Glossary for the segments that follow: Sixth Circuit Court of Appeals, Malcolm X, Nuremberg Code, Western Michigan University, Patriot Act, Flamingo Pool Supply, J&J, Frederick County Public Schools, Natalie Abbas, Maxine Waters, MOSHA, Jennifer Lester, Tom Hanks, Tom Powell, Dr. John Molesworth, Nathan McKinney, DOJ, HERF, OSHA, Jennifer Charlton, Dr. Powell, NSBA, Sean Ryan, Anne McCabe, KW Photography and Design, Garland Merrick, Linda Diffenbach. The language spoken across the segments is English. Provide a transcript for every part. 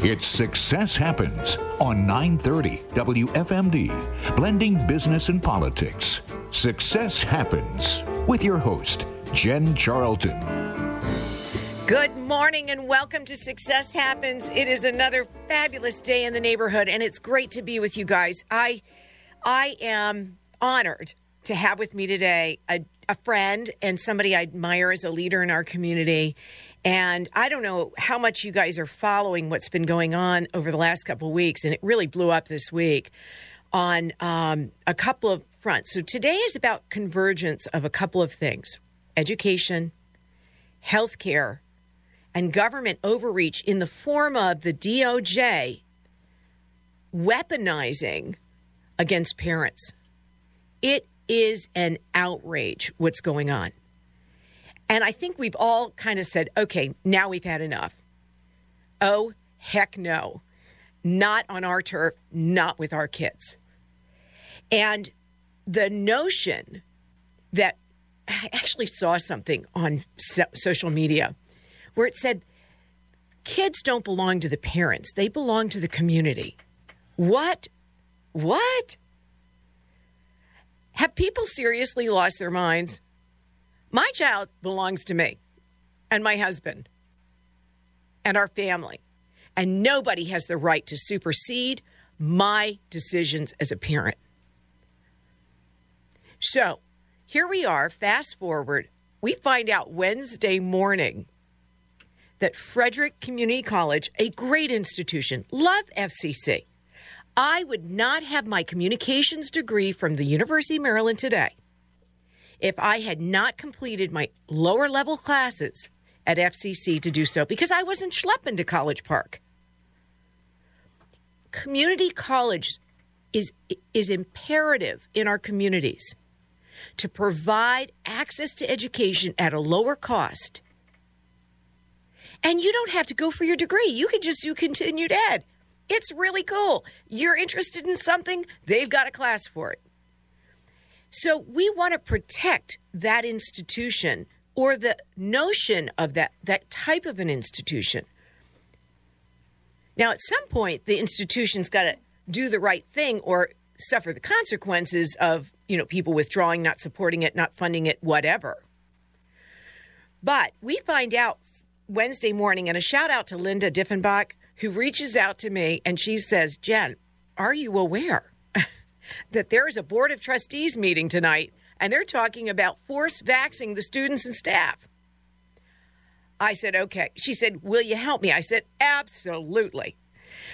It's Success Happens on 930 WFMD, blending business and politics. Success Happens with your host, Jen Charlton. Good morning and welcome to Success Happens. It is another fabulous day in the neighborhood, and it's great to be with you guys. I am honored to have with me today a friend and somebody I admire as a leader in our community. And I don't know how much you guys are following what's been going on over the last couple of weeks, and it really blew up this week on a couple of fronts. So today is about convergence of a couple of things: education, healthcare, and government overreach in the form of the DOJ weaponizing against parents. It is an outrage what's going on. And I think we've all kind of said, okay, now we've had enough. Oh, heck no. Not on our turf, not with our kids. And the notion that I actually saw something on social media where it said, kids don't belong to the parents. They belong to the community. What? Have people seriously lost their minds? My child belongs to me and my husband and our family, and nobody has the right to supersede my decisions as a parent. So here we are, fast forward. We find out Wednesday morning that Frederick Community College, a great institution, love FCC. I would not have my communications degree from the University of Maryland today if I had not completed my lower-level classes at FCC to do so, because I wasn't schlepping to College Park. Community college is imperative in our communities to provide access to education at a lower cost. And you don't have to go for your degree. You can just do continued ed. It's really cool. You're interested in something, they've got a class for it. So we want to protect that institution, or the notion of that type of an institution. Now, at some point, the institution's got to do the right thing or suffer the consequences of, people withdrawing, not supporting it, not funding it, whatever. But we find out Wednesday morning, and a shout out to Linda Diffenbach, who reaches out to me and she says, Jen, are you aware that there is a board of trustees meeting tonight and they're talking about force vaxing the students and staff? I said, okay. She said, will you help me? I said, absolutely.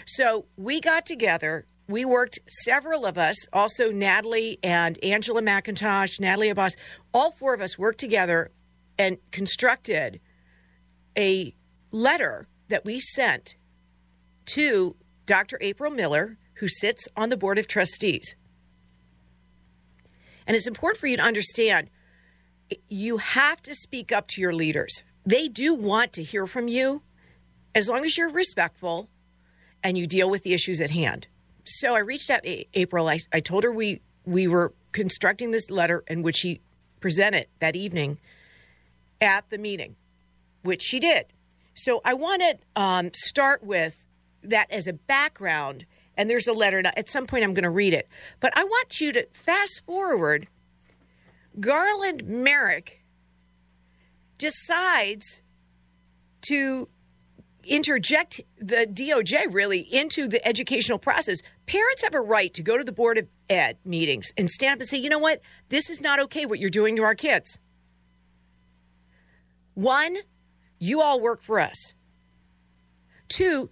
So we got together. We worked, several of us, also Natalie and Angela McIntosh, Natalie Abbas, all four of us worked together and constructed a letter that we sent to Dr. April Miller, who sits on the Board of Trustees. And it's important for you to understand, you have to speak up to your leaders. They do want to hear from you, as long as you're respectful and you deal with the issues at hand. So I reached out to April. I told her we were constructing this letter, and would she present it that evening at the meeting, which she did. So I want to start with that as a background, and there's a letter. And at some point, I'm going to read it. But I want you to fast forward. Garland Merrick decides to interject the DOJ, really, into the educational process. Parents have a right to go to the Board of Ed meetings and stand up and say, you know what? This is not okay, what you're doing to our kids. One, you all work for us. Two,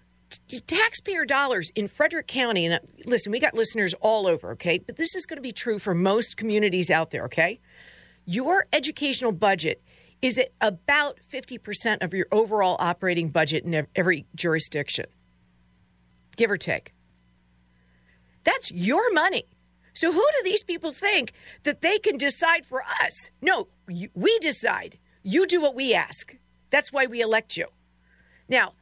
taxpayer dollars in Frederick County, and listen, we got listeners all over, okay? But this is going to be true for most communities out there, okay? Your educational budget is at about 50% of your overall operating budget in every jurisdiction, give or take. That's your money. So who do these people think that they can decide for us? No, we decide. You do what we ask. That's why we elect you. Now,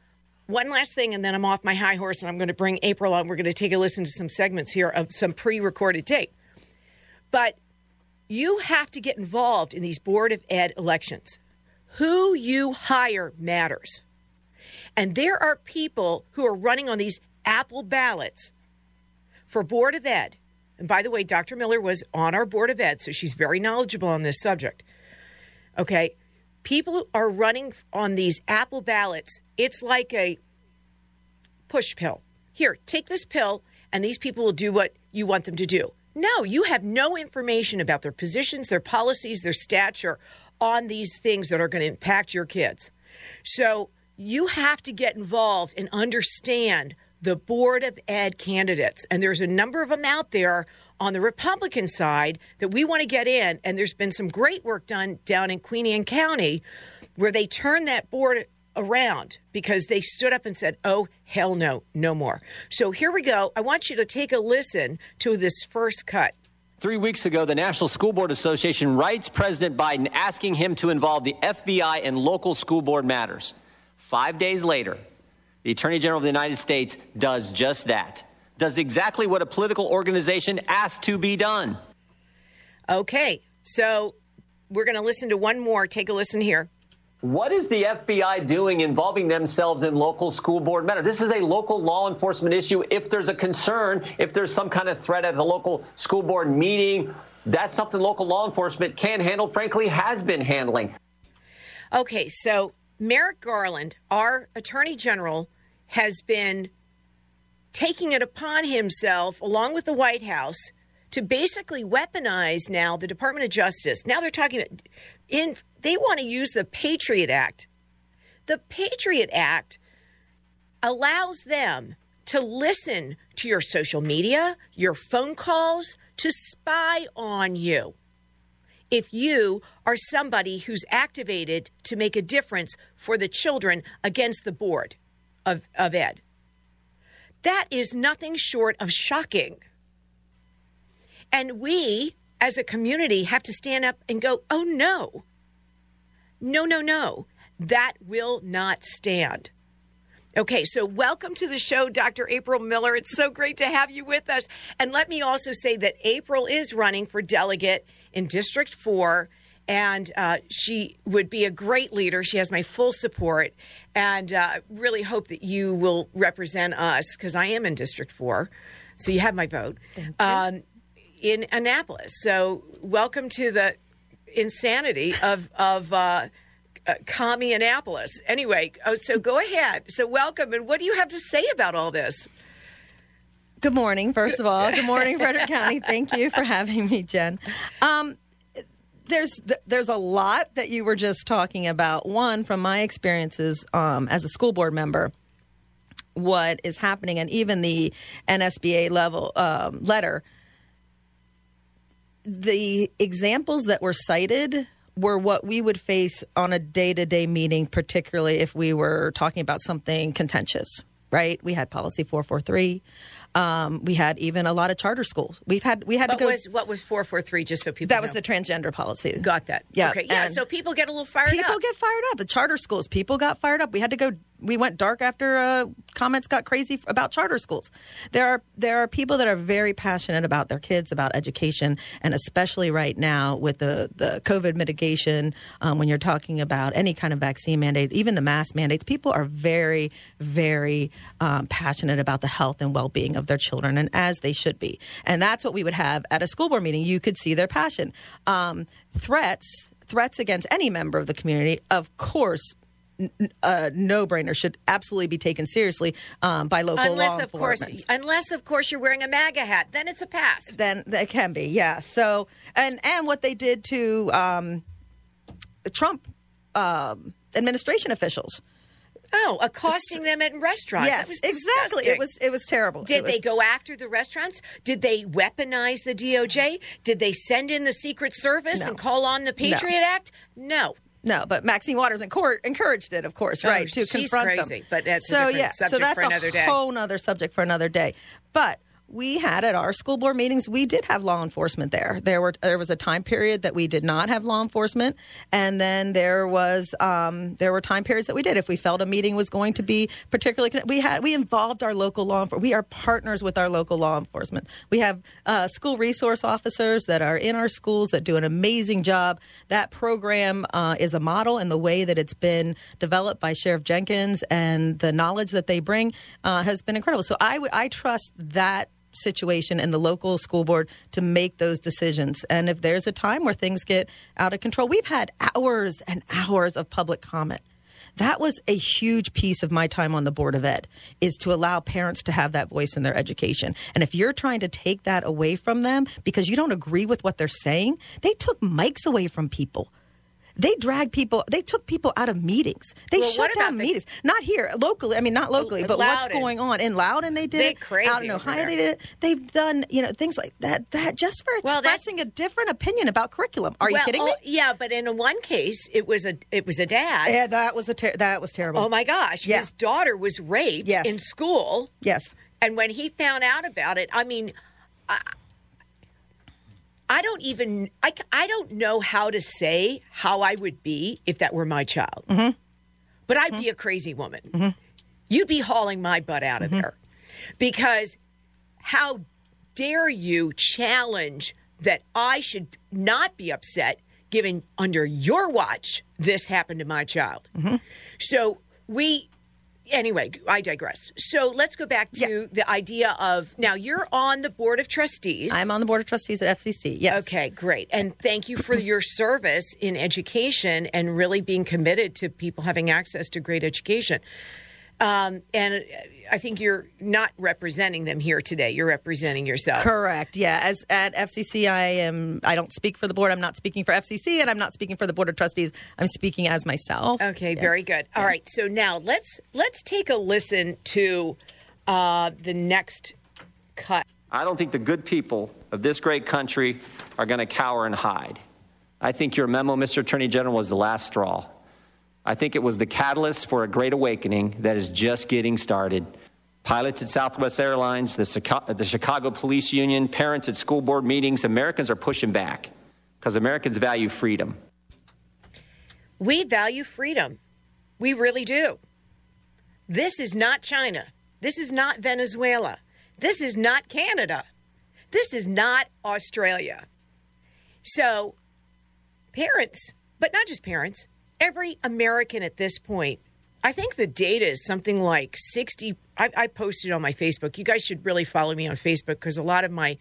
one last thing, and then I'm off my high horse, and I'm going to bring April on. We're going to take a listen to some segments here of some pre-recorded tape. But you have to get involved in these Board of Ed elections. Who you hire matters. And there are people who are running on these Apple ballots for Board of Ed. And by the way, Dr. Miller was on our Board of Ed, so she's very knowledgeable on this subject. Okay. People are running on these Apple ballots. It's like a push pill. Here, take this pill, and these people will do what you want them to do. No, you have no information about their positions, their policies, their stature on these things that are going to impact your kids. So you have to get involved and understand the Board of Ed candidates. And there's a number of them out there on the Republican side that we want to get in. And there's been some great work done down in Queen Anne County where they turned that board around because they stood up and said, oh, hell no, no more. So here we go. I want you to take a listen to this first cut. 3 weeks ago, the National School Board Association writes President Biden asking him to involve the FBI in local school board matters. 5 days later, the Attorney General of the United States does just that, does exactly what a political organization asked to be done. Okay, so we're going to listen to one more. Take a listen here. What is the FBI doing involving themselves in local school board matters? This is a local law enforcement issue. If there's a concern, if there's some kind of threat at the local school board meeting, that's something local law enforcement can handle, frankly, has been handling. Okay, so Merrick Garland, our Attorney General, has been taking it upon himself, along with the White House, to basically weaponize now the Department of Justice. Now they're talking about they want to use the Patriot Act. The Patriot Act allows them to listen to your social media, your phone calls, to spy on you if you are somebody who's activated to make a difference for the children against the Board of Ed. That is nothing short of shocking. And we, as a community, have to stand up and go, oh, no. No, no, no. That will not stand. Okay, so welcome to the show, Dr. April Miller. It's so great to have you with us. And let me also say that April is running for delegate in District 4, and she would be a great leader. She has my full support, and I really hope that you will represent us, because I am in District 4, so you have my vote, in Annapolis. So welcome to the insanity of commie Annapolis. Anyway, so go ahead. So welcome. And what do you have to say about all this? Good morning, first of all. Good morning, Frederick County. Thank you for having me, Jen. There's a lot that you were just talking about. One, from my experiences as a school board member, what is happening, and even the NSBA level letter, the examples that were cited were what we would face on a day-to-day meeting, particularly if we were talking about something contentious, right? We had policy 443. We had even a lot of charter schools. What was 443, just so people know? That was the transgender policy. Got that. Yeah. Okay. Yeah, and so people get a little fired up. People get fired up. The charter schools, people got fired up. We went dark after comments got crazy about charter schools. There are people that are very passionate about their kids, about education, and especially right now with the COVID mitigation, when you're talking about any kind of vaccine mandates, even the mask mandates, people are very, very passionate about the health and well-being of their children, and as they should be. And that's what we would have at a school board meeting. You could see their passion. Threats against any member of the community, of course, a no-brainer, should absolutely be taken seriously by local law enforcement. Unless, of course, you're wearing a MAGA hat. Then it's a pass. Then it can be, yeah. So, and what they did to Trump administration officials. Oh, accosting them at restaurants. Yes, exactly. It was terrible. Did they go after the restaurants? Did they weaponize the DOJ? Did they send in the Secret Service and call on the Patriot Act? No. No, but Maxine Waters in court encouraged it, of course, right, to confront them. She's crazy, but that's a different subject for another day. But we had at our school board meetings, we did have law enforcement there. There was a time period that we did not have law enforcement, and then there were time periods that we did. If we felt a meeting was going to be particularly, we involved our local law enforcement. We are partners with our local law enforcement. We have school resource officers that are in our schools that do an amazing job. That program is a model in the way that it's been developed by Sheriff Jenkins, and the knowledge that they bring has been incredible. So I trust that situation and the local school board to make those decisions. And if there's a time where things get out of control, we've had hours and hours of public comment. That was a huge piece of my time on the Board of Ed, is to allow parents to have that voice in their education. And if you're trying to take that away from them because you don't agree with what they're saying, they took mics away from people. They dragged people. They took people out of meetings. They shut down meetings. Not here, locally. I mean, not locally, but Loudoun. What's going on in Loudoun? They did. Crazy out in Ohio, they did. They've done things like that. That just for expressing a different opinion about curriculum. Are you kidding me? Yeah, but in one case, it was a dad. Yeah, that was terrible. Oh my gosh, yeah. His daughter was raped in school. Yes, and when he found out about it, I mean. I don't know how to say how I would be if that were my child. Mm-hmm. But I'd be a crazy woman. Mm-hmm. You'd be hauling my butt out of there. Because how dare you challenge that I should not be upset given under your watch this happened to my child. Mm-hmm. Anyway, I digress. So let's go back to the idea of, now you're on the Board of Trustees. I'm on the Board of Trustees at FCC, yes. Okay, great. And thank you for your service in education and really being committed to people having access to great education. And I think you're not representing them here today. You're representing yourself. Correct. Yeah. As at FCC, I don't speak for the board. I'm not speaking for FCC, and I'm not speaking for the Board of Trustees. I'm speaking as myself. Okay. Yeah. Very good. All right. So now let's take a listen to the next cut. I don't think the good people of this great country are going to cower and hide. I think your memo, Mr. Attorney General, was the last straw. I think it was the catalyst for a great awakening that is just getting started. Pilots at Southwest Airlines, the Chicago Police Union, parents at school board meetings, Americans are pushing back because Americans value freedom. We value freedom. We really do. This is not China. This is not Venezuela. This is not Canada. This is not Australia. So parents, but not just parents, every American at this point, I think the data is something like 60. I posted on my Facebook. You guys should really follow me on Facebook because a lot of my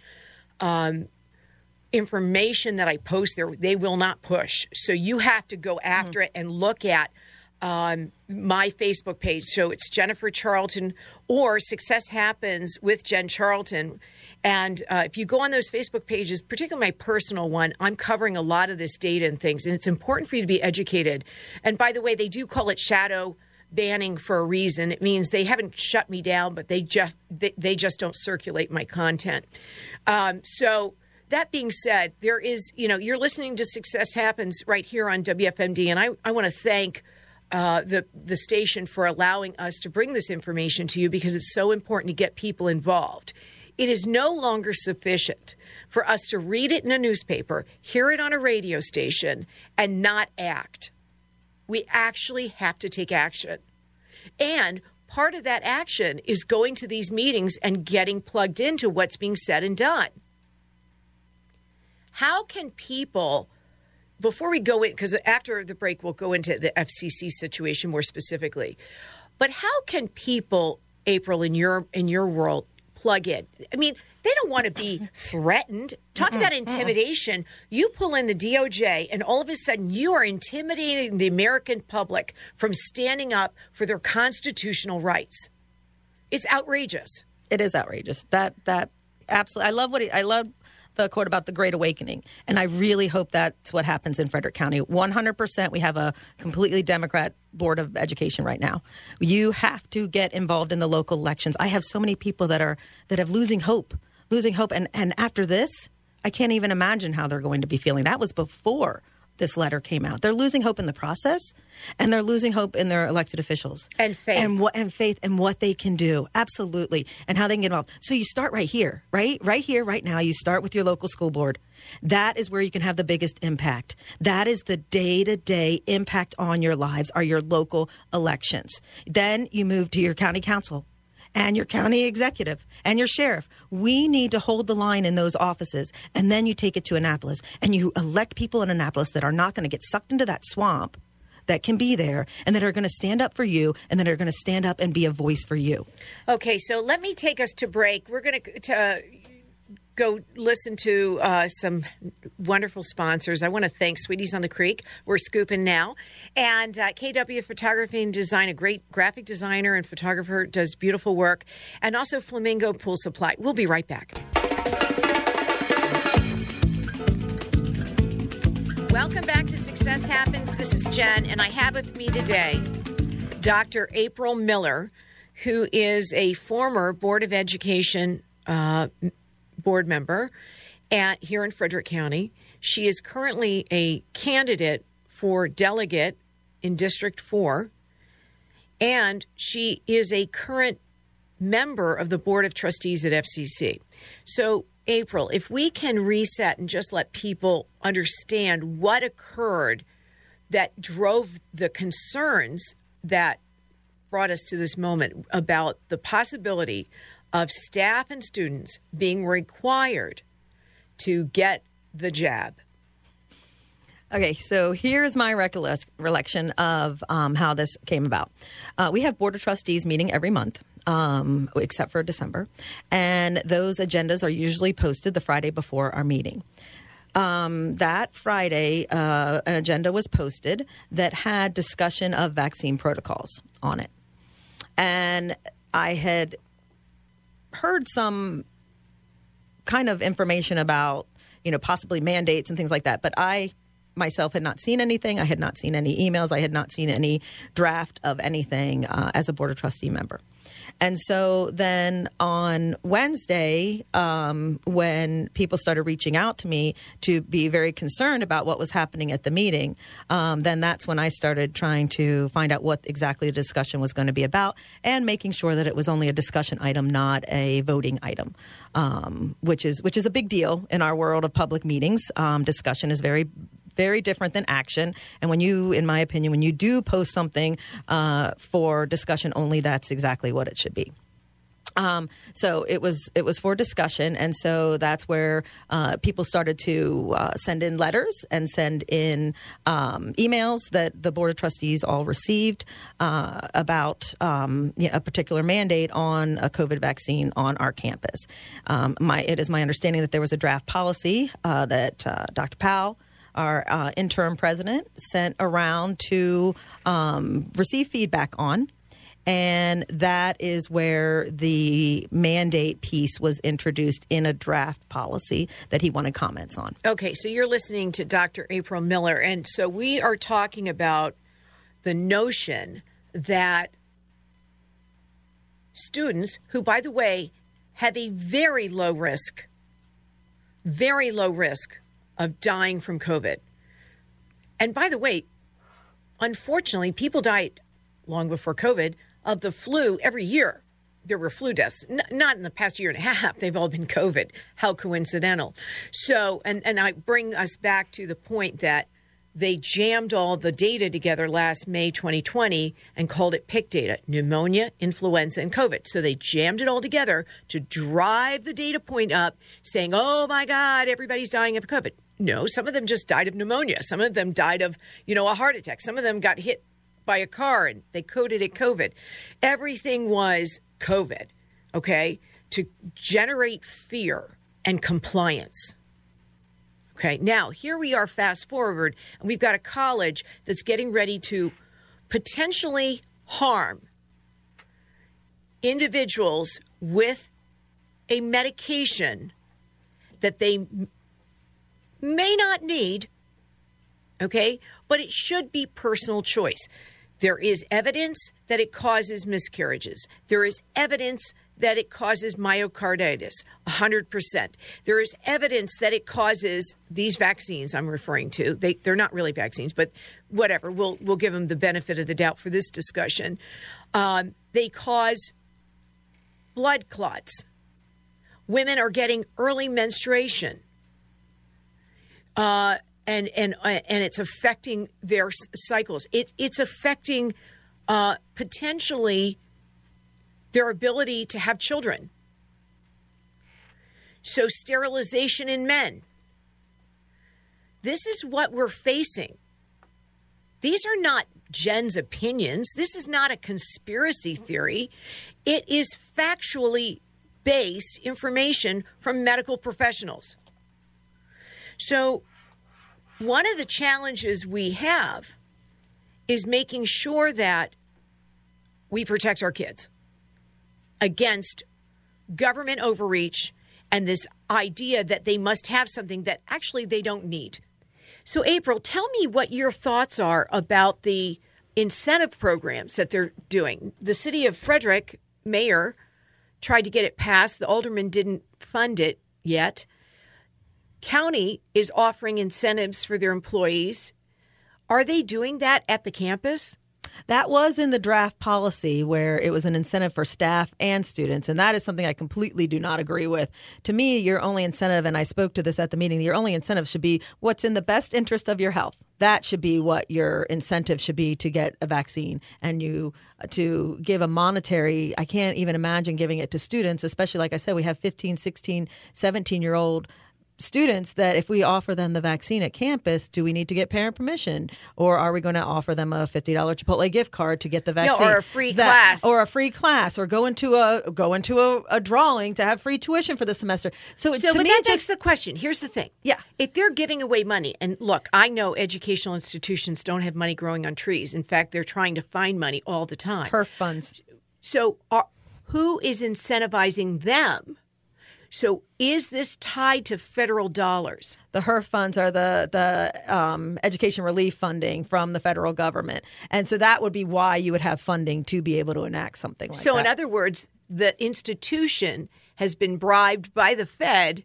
information that I post there, they will not push. So you have to go after it and look at my Facebook page. So it's Jennifer Charlton or Success Happens with Jen Charlton. And if you go on those Facebook pages, particularly my personal one, I'm covering a lot of this data and things. And it's important for you to be educated. And by the way, they do call it shadow banning for a reason. It means they haven't shut me down, but they just don't circulate my content. So that being said, there is, you're listening to Success Happens right here on WFMD. And I want to thank the station for allowing us to bring this information to you because it's so important to get people involved. It is no longer sufficient for us to read it in a newspaper, hear it on a radio station, and not act. We actually have to take action. And part of that action is going to these meetings and getting plugged into what's being said and done. How can people, before we go in, because after the break we'll go into the FCC situation more specifically, but how can people, April, in your world, plug in? I mean, they don't want to be threatened. Talk about intimidation. You pull in the DOJ and all of a sudden you are intimidating the American public from standing up for their constitutional rights. It's outrageous. It is outrageous. That absolutely. I love the quote about the Great Awakening. And I really hope that's what happens in Frederick County. 100%. We have a completely Democrat Board of Education right now. You have to get involved in the local elections. I have so many people that have losing hope. And after this, I can't even imagine how they're going to be feeling. That was before this letter came out. They're losing hope in the process, and they're losing hope in their elected officials. And faith. And faith in what they can do. Absolutely. And how they can get involved. So you start right here, right? Right here, right now, you start with your local school board. That is where you can have the biggest impact. That is the day-to-day impact on your lives are your local elections. Then you move to your county council and your county executive and your sheriff. We need to hold the line in those offices. And then you take it to Annapolis and you elect people in Annapolis that are not going to get sucked into that swamp that can be there and that are going to stand up for you and that are going to stand up and be a voice for you. Okay, so let me take us to break. We're going to go listen to some wonderful sponsors. I want to thank Sweeties on the Creek. We're scooping now. And KW Photography and Design, a great graphic designer and photographer, does beautiful work. And also Flamingo Pool Supply. We'll be right back. Welcome back to Success Happens. This is Jen, and I have with me today Dr. April Miller, who is a former Board of Education board member here in Frederick County. She is currently a candidate for delegate in District 4, and she is a current member of the Board of Trustees at FCC. So, April, if we can reset and just let people understand what occurred that drove the concerns that brought us to this moment about the possibility of staff and students being required to get the jab. Okay, so here's my recollection of how this came about. We have Board of Trustees meeting every month, except for December, and those agendas are usually posted the Friday before our meeting. That Friday, an agenda was posted that had discussion of vaccine protocols on it, and I had heard some kind of information about, you know, possibly mandates and things like that. But I myself had not seen anything. I had not seen any emails. I had not seen any draft of anything as a Board of Trustee member. And so then on Wednesday, when people started reaching out to me to be very concerned about what was happening at the meeting, then that's when I started trying to find out what exactly the discussion was going to be about and making sure that it was only a discussion item, not a voting item, which is a big deal in our world of public meetings. Discussion is very, very different than action. And when you, in my opinion, when you do post something for discussion only, that's exactly what it should be. So it was for discussion. And so that's where people started to send in letters and send in emails that the Board of Trustees all received about a particular mandate on a COVID vaccine on our campus. It is my understanding that there was a draft policy that Dr. Powell, our interim president, sent around to receive feedback on. And that is where the mandate piece was introduced in a draft policy that he wanted comments on. Okay, so you're listening to Dr. April Miller. And so we are talking about the notion that students who, by the way, have a very low risk of dying from COVID. And by the way, unfortunately, people died long before COVID of the flu every year. There were flu deaths, not in the past year and a half. They've all been COVID. How coincidental. So, and I bring us back to the point that they jammed all the data together last May 2020 and called it PIC data, pneumonia, influenza, and COVID. So they jammed it all together to drive the data point up, saying, oh, my God, everybody's dying of COVID. No, some of them just died of pneumonia. Some of them died of, a heart attack. Some of them got hit by a car and they coded it COVID. Everything was COVID, okay, to generate fear and compliance. Okay, now here we are, fast forward, and we've got a college that's getting ready to potentially harm individuals with a medication that they may not need, okay, but it should be personal choice. There is evidence that it causes miscarriages. There is evidence that it causes myocarditis, 100%. There is evidence that it causes these vaccines I'm referring to. They're not really vaccines, but whatever. We'll give them the benefit of the doubt for this discussion. They cause blood clots. Women are getting early menstruation. And it's affecting their cycles. It's affecting potentially their ability to have children. So sterilization in men. This is what we're facing. These are not Jen's opinions. This is not a conspiracy theory. It is factually based information from medical professionals. So one of the challenges we have is making sure that we protect our kids against government overreach and this idea that they must have something that actually they don't need. So, April, tell me what your thoughts are about the incentive programs that they're doing. The city of Frederick, mayor, tried to get it passed. The alderman didn't fund it yet. County is offering incentives for their employees. Are they doing that at the campus? That was in the draft policy where it was an incentive for staff and students, and that is something I completely do not agree with. To me, your only incentive, and I spoke to this at the meeting, your only incentive should be what's in the best interest of your health. That should be what your incentive should be to get a vaccine, and you to give a monetary. I can't even imagine giving it to students, especially, like I said, we have 15, 16, 17-year-old students that if we offer them the vaccine at campus, do we need to get parent permission? Or are we going to offer them a $50 Chipotle gift card to get the vaccine? No, or a free class. Or a free class, or go into a drawing to have free tuition for the semester. So that's the question. Here's the thing. Yeah. If they're giving away money, and look, I know educational institutions don't have money growing on trees. In fact, they're trying to find money all the time. HERF funds. So who is incentivizing them? So is this tied to federal dollars? The HERF funds are the education relief funding from the federal government. And so that would be why you would have funding to be able to enact something like that. So in other words, the institution has been bribed by the Fed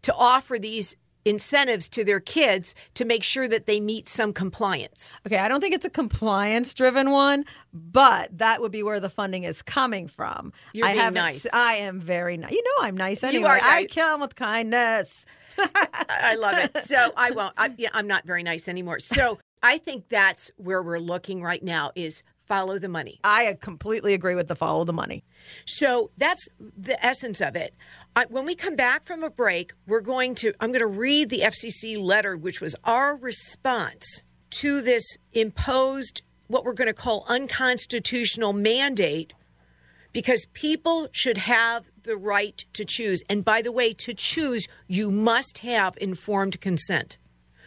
to offer these incentives to their kids to make sure that they meet some compliance. Okay, I don't think it's a compliance-driven one, but that would be where the funding is coming from. You're being nice. I am very nice. You know I'm nice anyway. You are nice. I kill them with kindness. I love it. So I won't. I'm not very nice anymore. So I think that's where we're looking right now is follow the money. I completely agree with the follow the money. So that's the essence of it. When we come back from a break, I'm going to read the FCC letter, which was our response to this imposed, what we're going to call unconstitutional mandate, because people should have the right to choose. And by the way, to choose, you must have informed consent.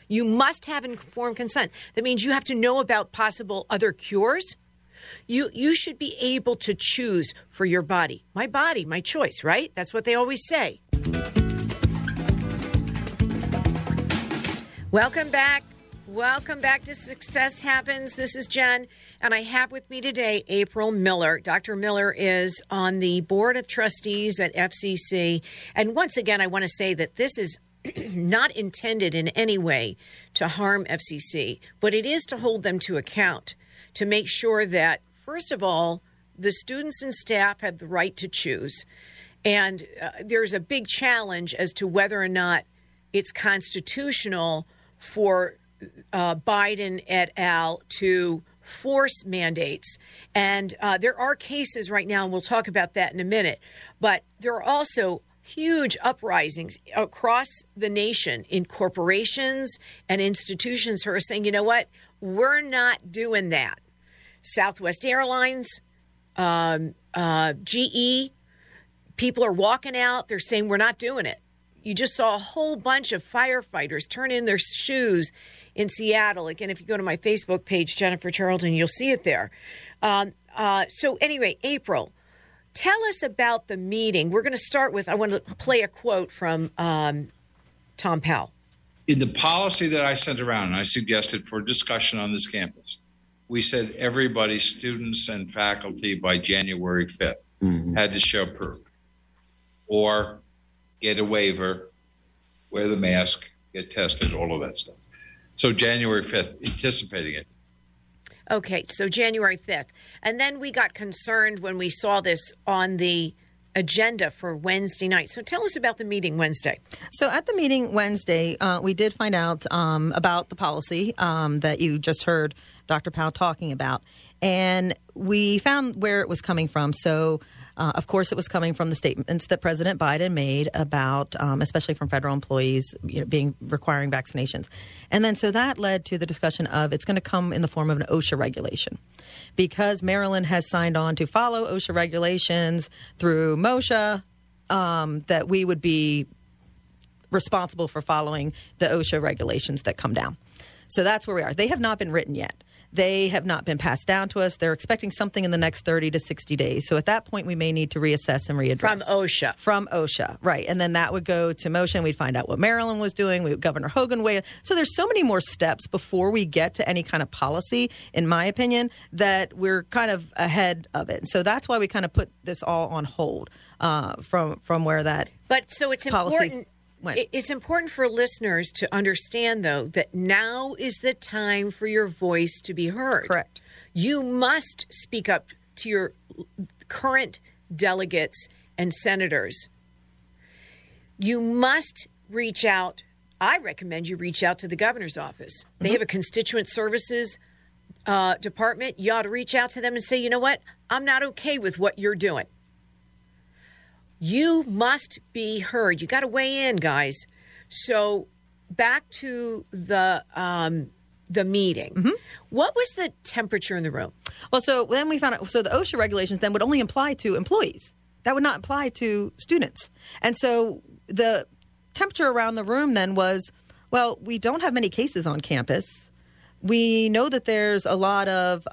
You must have informed consent. That means you have to know about possible other cures. You should be able to choose for your body, my choice, right? That's what they always say. Welcome back to Success Happens. This is Jen, and I have with me today April Miller. Dr. Miller is on the Board of Trustees at FCC. And once again, I want to say that this is not intended in any way to harm FCC, but it is to hold them to account, to make sure that, first of all, the students and staff have the right to choose. And there's a big challenge as to whether or not it's constitutional for Biden et al. To force mandates. And there are cases right now, and we'll talk about that in a minute, but there are also huge uprisings across the nation in corporations and institutions who are saying, you know what, we're not doing that. Southwest Airlines, GE, people are walking out. They're saying, we're not doing it. You just saw a whole bunch of firefighters turn in their shoes in Seattle. Again, if you go to my Facebook page, Jennifer Charlton, you'll see it there. So anyway, April, tell us about the meeting. We're going to start with, I want to play a quote from Tom Powell. In the policy that I sent around, and I suggested for discussion on this campus, we said everybody, students and faculty, by January 5th. had to show proof or get a waiver, wear the mask, get tested, all of that stuff. So January 5th, anticipating it. Okay, so January 5th. And then we got concerned when we saw this on the agenda for Wednesday night. So tell us about the meeting Wednesday. So at the meeting Wednesday, we did find out about the policy that you just heard Dr. Powell talking about. And we found where it was coming from. So, of course, it was coming from the statements that President Biden made about, especially from federal employees, requiring vaccinations. And then so that led to the discussion of it's going to come in the form of an OSHA regulation. Because Maryland has signed on to follow OSHA regulations through MOSHA, that we would be responsible for following the OSHA regulations that come down. So that's where we are. They have not been written yet. They have not been passed down to us. They're expecting something in the next 30 to 60 days. So at that point, we may need to reassess and readdress. From OSHA. From OSHA, right. And then that would go to MOSHA, and we'd find out what Maryland was doing, Governor Hogan weighed. So there's so many more steps before we get to any kind of policy, in my opinion, that we're kind of ahead of it. So that's why we kind of put this all on hold from where that policy But so it's important. It's important for listeners to understand, though, that now is the time for your voice to be heard. Correct. You must speak up to your current delegates and senators. You must reach out. I recommend you reach out to the governor's office. They have a constituent services department. You ought to reach out to them and say, you know what? I'm not okay with what you're doing. You must be heard. You got to weigh in, guys. So back to the meeting. What was the temperature in the room? Well, so then we found out. So the OSHA regulations then would only apply to employees. That would not apply to students. And so the temperature around the room then was, well, we don't have many cases on campus. We know that there's a lot of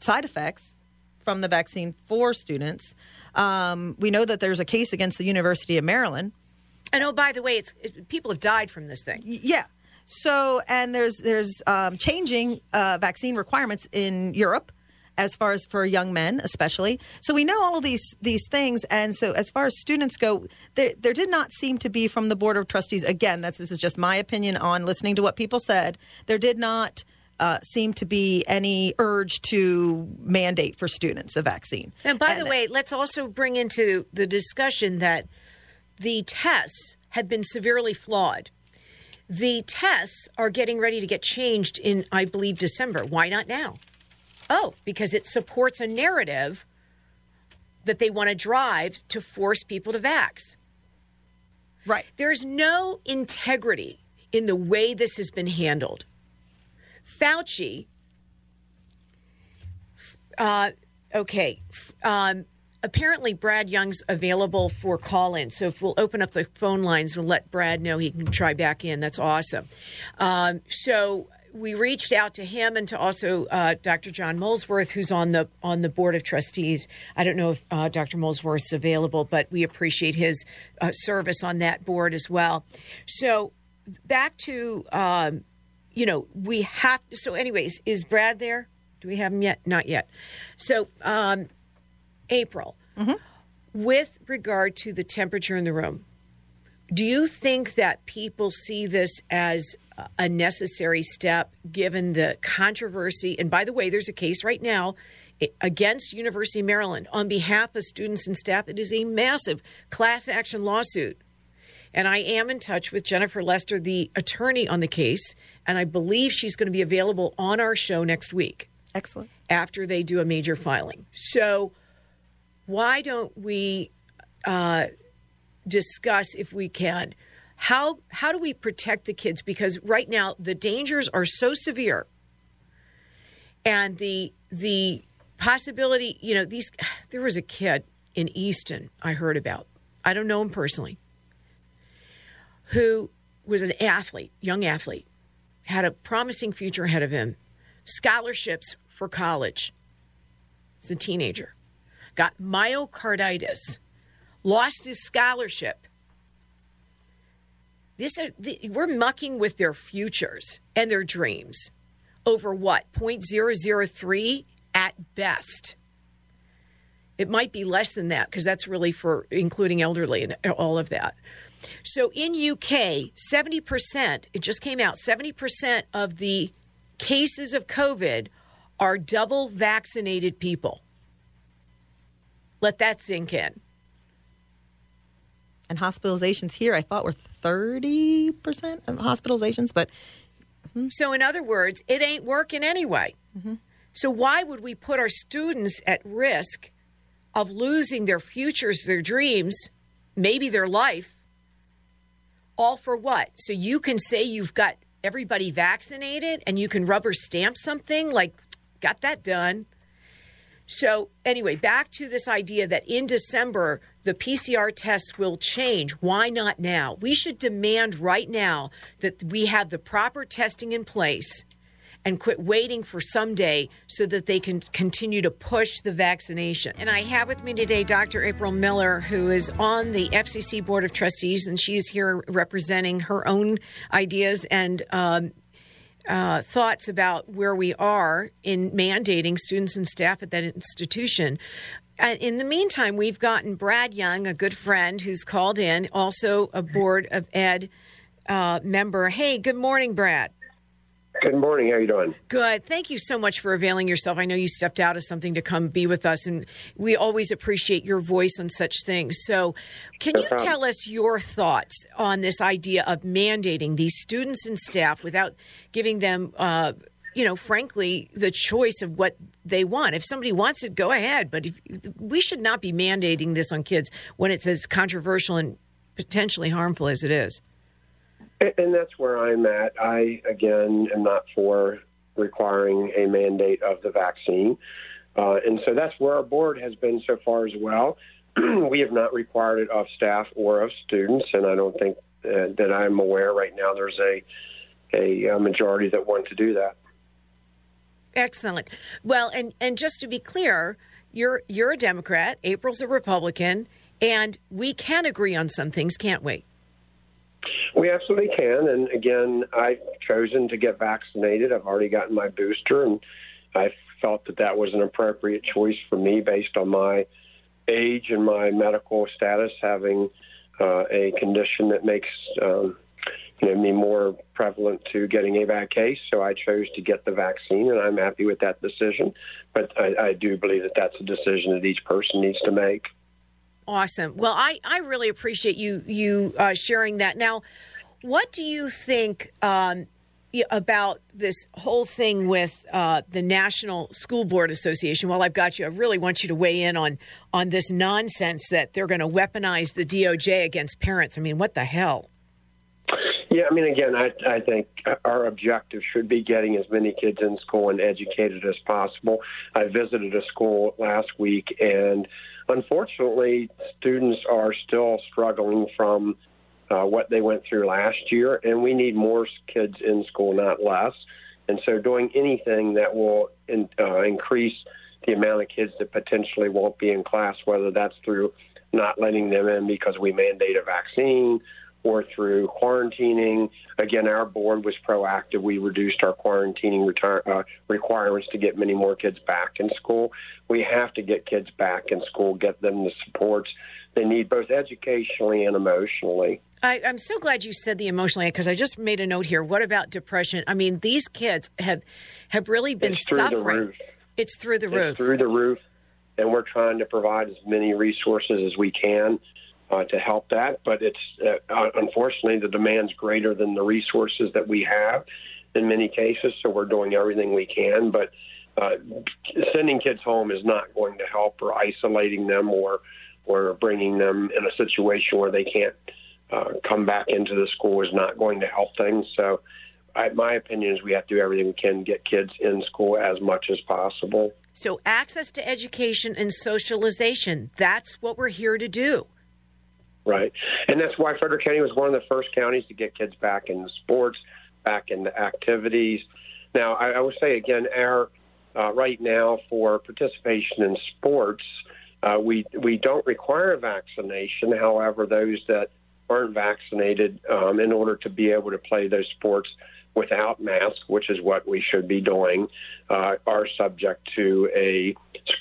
side effects from the vaccine for students. We know that there's a case against the University of Maryland. And oh, by the way, people have died from this thing. Yeah. So, and there's changing vaccine requirements in Europe as far as for young men, especially. So we know all of these things. And so as far as students go, there did not seem to be from the Board of Trustees. Again, this is just my opinion on listening to what people said. There did not seem to be any urge to mandate for students a vaccine. And by the way, let's also bring into the discussion that the tests have been severely flawed. The tests are getting ready to get changed in, I believe, December. Why not now? Oh, because it supports a narrative that they want to drive to force people to vax. Right. There's no integrity in the way this has been handled. Fauci, apparently Brad Young's available for call-in, so if we'll open up the phone lines, we'll let Brad know he can try back in. That's awesome. So we reached out to him and to also Dr. John Molesworth, who's on the Board of Trustees. I don't know if Dr. Molesworth's available, but we appreciate his service on that board as well. So back to... is Brad there? Do we have him yet? Not yet. So, April, with regard to the temperature in the room, do you think that people see this as a necessary step given the controversy? And by the way, there's a case right now against University of Maryland on behalf of students and staff. It is a massive class action lawsuit. And I am in touch with Jennifer Lester, the attorney on the case, and I believe she's going to be available on our show next week. Excellent. After they do a major filing. So why don't we discuss, if we can, how do we protect the kids? Because right now the dangers are so severe, and the possibility, there was a kid in Easton I heard about. I don't know him personally, who was an athlete, young athlete, had a promising future ahead of him, scholarships for college. He's a teenager. Got myocarditis, lost his scholarship. We're mucking with their futures and their dreams over what, 0.003 at best. It might be less than that because that's really for including elderly and all of that. So in UK, 70%, it just came out, 70% of the cases of COVID are double vaccinated people. Let that sink in. And hospitalizations here, I thought, were 30% of hospitalizations, but... Mm-hmm. So in other words, it ain't working anyway. Mm-hmm. So why would we put our students at risk of losing their futures, their dreams, maybe their life, all for what? So you can say you've got everybody vaccinated and you can rubber stamp something like, got that done. So anyway, back to this idea that in December, the PCR tests will change. Why not now? We should demand right now that we have the proper testing in place and quit waiting for someday so that they can continue to push the vaccination. And I have with me today Dr. April Miller, who is on the FCC Board of Trustees, and she's here representing her own ideas and thoughts about where we are in mandating students and staff at that institution. And in the meantime, we've gotten Brad Young, a good friend who's called in, also a Board of Ed member. Hey, good morning, Brad. Good morning. How are you doing? Good. Thank you so much for availing yourself. I know you stepped out of something to come be with us, and we always appreciate your voice on such things. So can you tell us your thoughts on this idea of mandating these students and staff without giving them, frankly, the choice of what they want? If somebody wants it, go ahead. But we should not be mandating this on kids when it's as controversial and potentially harmful as it is. And that's where I'm at. I, again, am not for requiring a mandate of the vaccine. And so that's where our board has been so far as well. We have not required it of staff or of students. And I don't think that I'm aware right now there's a majority that want to do that. Excellent. Well, and just to be clear, you're a Democrat, April's a Republican, and we can agree on some things, can't we? We absolutely can. And again, I've chosen to get vaccinated. I've already gotten my booster, and I felt that that was an appropriate choice for me based on my age and my medical status, having a condition that makes me more prevalent to getting a bad case. So I chose to get the vaccine, and I'm happy with that decision. But I do believe that that's a decision that each person needs to make. Awesome. Well, I really appreciate you sharing that. Now, what do you think about this whole thing with the National School Board Association? While I've got you, I really want you to weigh in on this nonsense that they're going to weaponize the DOJ against parents. I mean, what the hell? Yeah, I mean, again, I think our objective should be getting as many kids in school and educated as possible. I visited a school last week, and unfortunately, students are still struggling from what they went through last year, and we need more kids in school, not less. And so doing anything that will increase the amount of kids that potentially won't be in class, whether that's through not letting them in because we mandate a vaccine or through quarantining. Again, our board was proactive. We reduced our quarantining requirements to get many more kids back in school. We have to get kids back in school, get them the supports they need, both educationally and emotionally. I'm so glad you said the emotionally, because I just made a note here. What about depression? I mean, these kids have really been suffering. It's through the roof. It's through the roof, and we're trying to provide as many resources as we can to help that, but it's unfortunately the demand's greater than the resources that we have in many cases, so we're doing everything we can, but sending kids home is not going to help, or isolating them or bringing them in a situation where they can't come back into the school is not going to help things. So my opinion is we have to do everything we can to get kids in school as much as possible. So access to education and socialization, that's what we're here to do. Right. And that's why Frederick County was one of the first counties to get kids back in the sports, back in the activities. Now, I will say again, our right now for participation in sports, we don't require vaccination. However, those that aren't vaccinated in order to be able to play those sports without masks, which is what we should be doing, are subject to a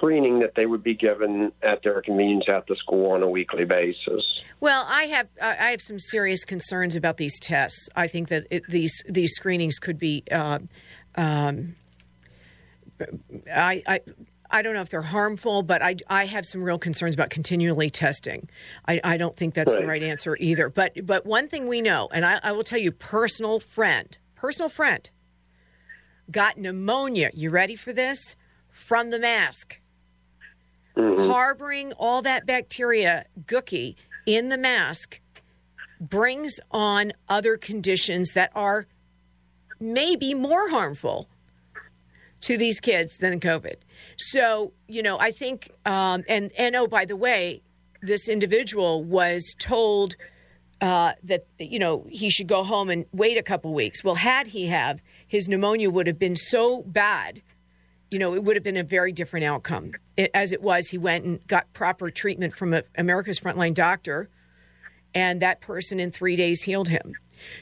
screening that they would be given at their convenience at the school on a weekly basis. Well, I have some serious concerns about these tests. I think that these screenings could be I don't know if they're harmful, but I have some real concerns about continually testing. I don't think that's the right answer either. But one thing we know, and I will tell you, personal friend, got pneumonia. You ready for this? From the mask. Mm-hmm. Harboring all that bacteria, gookie, in the mask brings on other conditions that are maybe more harmful to these kids than COVID. So, you know, I think, and oh, by the way, this individual was told that, you know, he should go home and wait a couple weeks. Well, had he have, his pneumonia would have been so bad, you know, it would have been a very different outcome. As it was, he went and got proper treatment from America's Frontline doctor, and that person in 3 days healed him.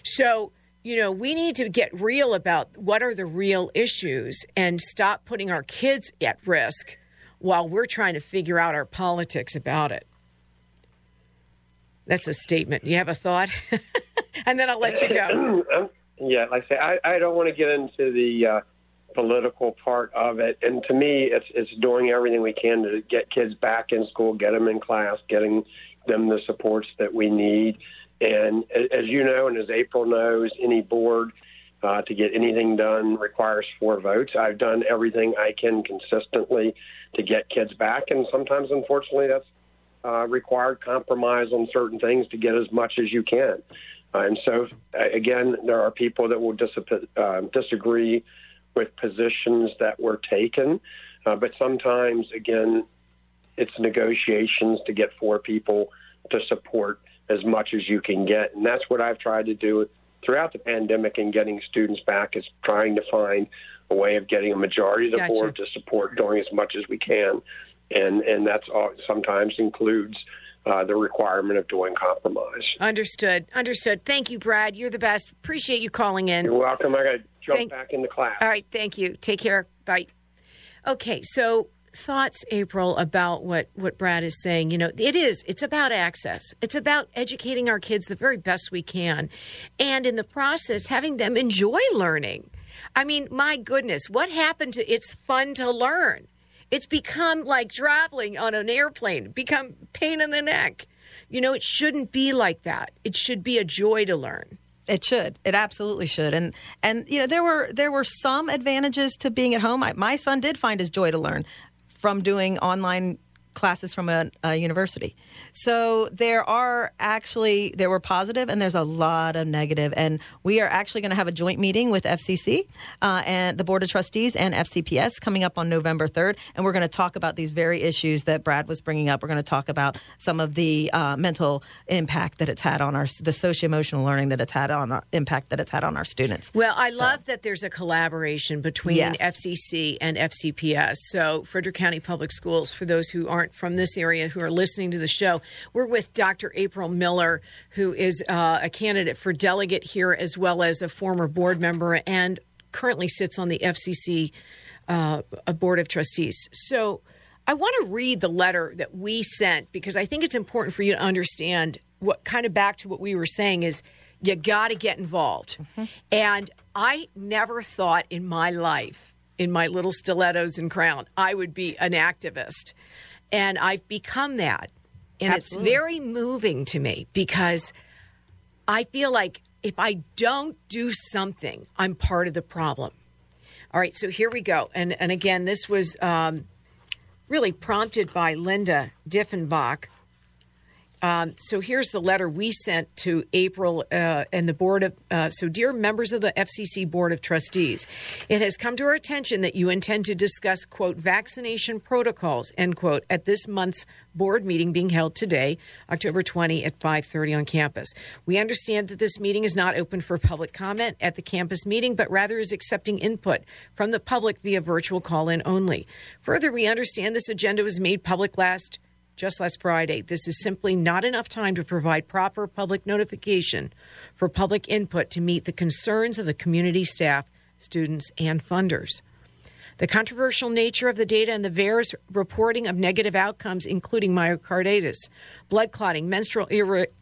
So, you know, we need to get real about what are the real issues and stop putting our kids at risk while we're trying to figure out our politics about it. That's a statement. You have a thought? And then I'll let you go. Yeah, like I say, I don't want to get into the political part of it. And to me, it's doing everything we can to get kids back in school, get them in class, getting them the supports that we need. And as you know, and as April knows, any board to get anything done requires 4 votes. I've done everything I can consistently to get kids back. And sometimes, unfortunately, that's required compromise on certain things to get as much as you can. And so, again, there are people that will disagree with positions that were taken. But sometimes, again, it's negotiations to get 4 people to support as much as you can get. And that's what I've tried to do throughout the pandemic and getting students back, is trying to find a way of getting a majority of the board to support doing as much as we can. And that's all, sometimes includes the requirement of doing compromise. Understood. Thank you, Brad. You're the best. Appreciate you calling in. You're welcome. I got to jump back in the class. All right. Thank you. Take care. Bye. Okay. So, thoughts, April, about what Brad is saying. You know, it's about access. It's about educating our kids the very best we can, and in the process having them enjoy learning. I mean, my goodness, what happened to it's fun to learn? It's become like traveling on an airplane, become pain in the neck. You know, it shouldn't be like that. It should be a joy to learn. It should. It absolutely should. And you know, there were some advantages to being at home. My son did find his joy to learn from doing online classes from a university. So there were positive, and there's a lot of negative. And we are actually going to have a joint meeting with FCC and the Board of Trustees and FCPS coming up on November 3rd. And we're going to talk about these very issues that Brad was bringing up. We're going to talk about some of the mental impact that it's had on the socio-emotional learning that it's had on our impact that it's had on our students. Well, I love that there's a collaboration between FCC and FCPS. So Frederick County Public Schools, for those who aren't from this area who are listening to the show, we're with Dr. April Miller, who is a candidate for delegate here, as well as a former board member, and currently sits on the FCC Board of Trustees. So I want to read the letter that we sent, because I think it's important for you to understand what kind of back to what we were saying is you got to get involved. Mm-hmm. And I never thought in my life, in my little stilettos and crown, I would be an activist. And I've become that. And Absolutely. It's very moving to me, because I feel like if I don't do something, I'm part of the problem. All right, so here we go. And again, this was really prompted by Linda Diffenbach. So here's the letter we sent to April and the board of so dear members of the FCC Board of Trustees, it has come to our attention that you intend to discuss, quote, vaccination protocols, end quote, at this month's board meeting being held today, October 20 at 5:30 on campus. We understand that this meeting is not open for public comment at the campus meeting, but rather is accepting input from the public via virtual call-in only. Further, we understand this agenda was made public just last Friday. This is simply not enough time to provide proper public notification for public input to meet the concerns of the community, staff, students, and funders. The controversial nature of the data and the VAERS reporting of negative outcomes, including myocarditis, blood clotting, menstrual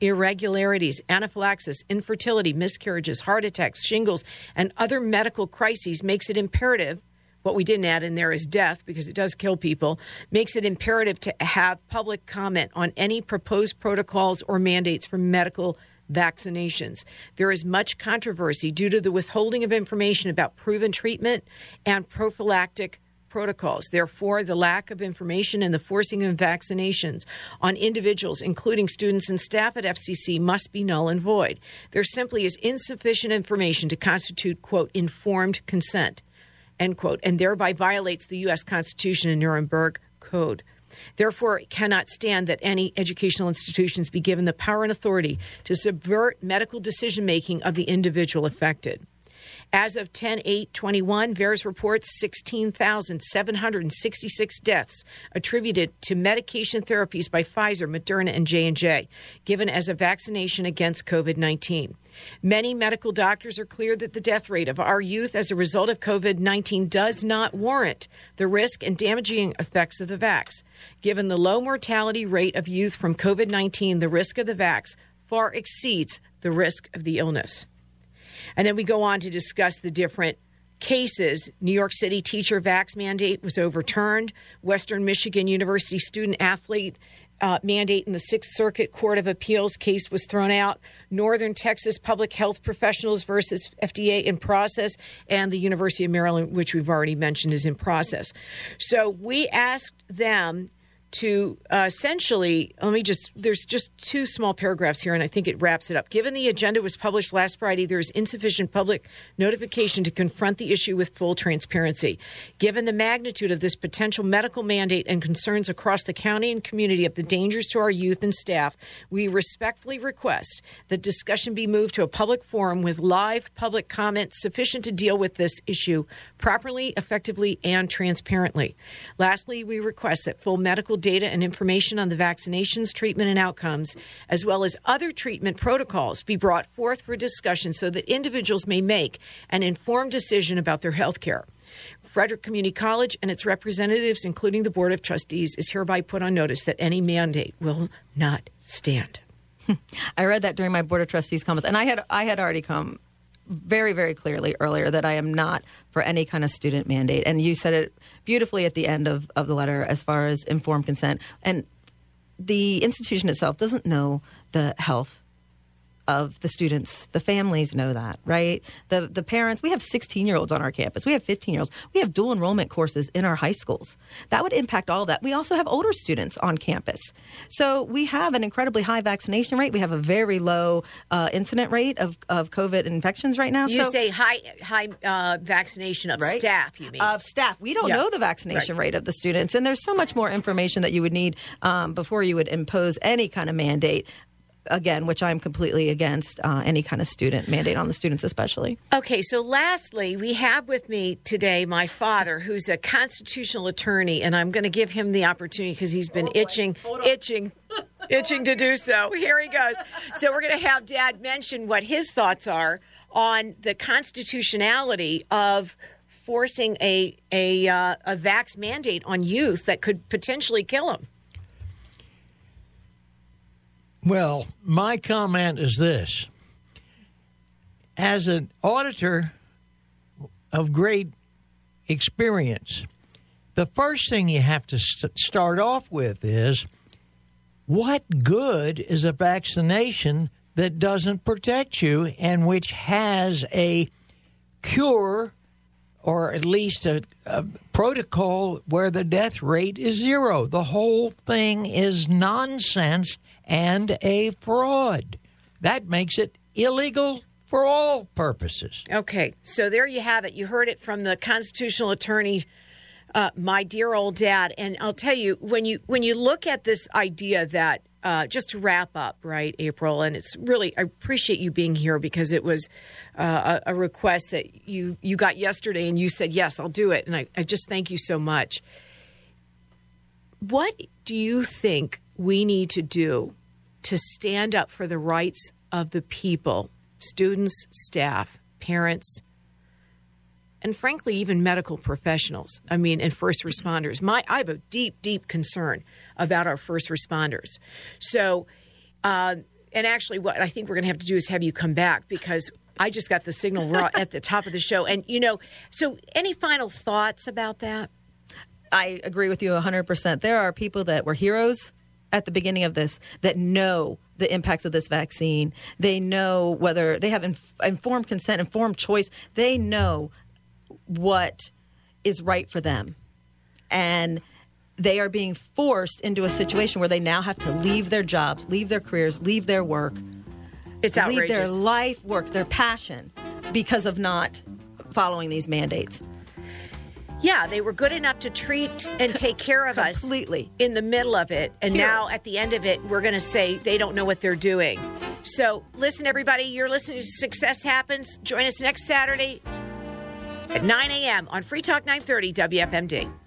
irregularities, anaphylaxis, infertility, miscarriages, heart attacks, shingles, and other medical crises, makes it imperative. What we didn't add in there is death, because it does kill people, makes it imperative to have public comment on any proposed protocols or mandates for medical vaccinations. There is much controversy due to the withholding of information about proven treatment and prophylactic protocols. Therefore, the lack of information and the forcing of vaccinations on individuals, including students and staff at FCC, must be null and void. There simply is insufficient information to constitute, quote, informed consent, end quote, and thereby violates the U.S. Constitution and Nuremberg Code. Therefore, it cannot stand that any educational institutions be given the power and authority to subvert medical decision-making of the individual affected. As of 10/8/21, VAERS reports 16,766 deaths attributed to medication therapies by Pfizer, Moderna, and J&J, given as a vaccination against COVID-19. Many medical doctors are clear that the death rate of our youth as a result of COVID-19 does not warrant the risk and damaging effects of the vax. Given the low mortality rate of youth from COVID-19, the risk of the vax far exceeds the risk of the illness. And then we go on to discuss the different cases. New York City teacher vax mandate was overturned. Western Michigan University student athlete mandate in the Sixth Circuit Court of Appeals case was thrown out. Northern Texas public health professionals versus FDA in process. And the University of Maryland, which we've already mentioned, is in process. So we asked them to essentially, there's just two small paragraphs here, and I think it wraps it up. Given the agenda was published last Friday, there is insufficient public notification to confront the issue with full transparency. Given the magnitude of this potential medical mandate and concerns across the county and community of the dangers to our youth and staff, we respectfully request that discussion be moved to a public forum with live public comment sufficient to deal with this issue properly, effectively, and transparently. Lastly, we request that full medical data and information on the vaccinations, treatment, and outcomes, as well as other treatment protocols, be brought forth for discussion so that individuals may make an informed decision about their health care. Frederick Community College and its representatives, including the Board of Trustees, is hereby put on notice that any mandate will not stand. I read that during my Board of Trustees comments, and I had already come very, very clearly earlier that I am not for any kind of student mandate. And you said it beautifully at the end of the letter as far as informed consent. And the institution itself doesn't know the health of the students. The families know that, right? The parents, we have 16-year-olds on our campus. We have 15-year-olds. We have dual enrollment courses in our high schools. That would impact all of that. We also have older students on campus. So we have an incredibly high vaccination rate. We have a very low incident rate of COVID infections right now. You say high vaccination of staff, you mean? Of staff. We don't know the vaccination rate of the students. And there's so much more information that you would need before you would impose any kind of mandate. Again, which I'm completely against, any kind of student mandate on the students especially. Okay, so lastly, we have with me today my father, who's a constitutional attorney, and I'm going to give him the opportunity because he's been itching to do so. Here he goes. So we're going to have Dad mention what his thoughts are on the constitutionality of forcing a vax mandate on youth that could potentially kill them. Well, my comment is this. As an auditor of great experience, the first thing you have to start off with is, what good is a vaccination that doesn't protect you and which has a cure or at least a protocol where the death rate is zero? The whole thing is nonsense and a fraud. That makes it illegal for all purposes. Okay, so there you have it. You heard it from the constitutional attorney, my dear old dad. And I'll tell you, when you look at this idea that, just to wrap up, right, April, and it's really, I appreciate you being here because it was a request that you got yesterday and you said, yes, I'll do it. And I just thank you so much. What do you think we need to do to stand up for the rights of the people, students, staff, parents, and frankly, even medical professionals, I mean, and first responders. I have a deep, deep concern about our first responders. So, and actually what I think we're going to have to do is have you come back, because I just got the signal raw at the top of the show. And, you know, so any final thoughts about that? I agree with you 100%. There are people that were heroes at the beginning of this that know the impacts of this vaccine. They know whether they have informed consent, informed choice. They know what is right for them. And they are being forced into a situation where they now have to leave their jobs, leave their careers, leave their work. It's outrageous. Leave their life works, their passion, because of not following these mandates. Yeah, they were good enough to treat and take care of us completely in the middle of it. And now at the end of it, we're going to say they don't know what they're doing. So listen, everybody, you're listening to Success Happens. Join us next Saturday at 9 a.m. on Free Talk 930 WFMD.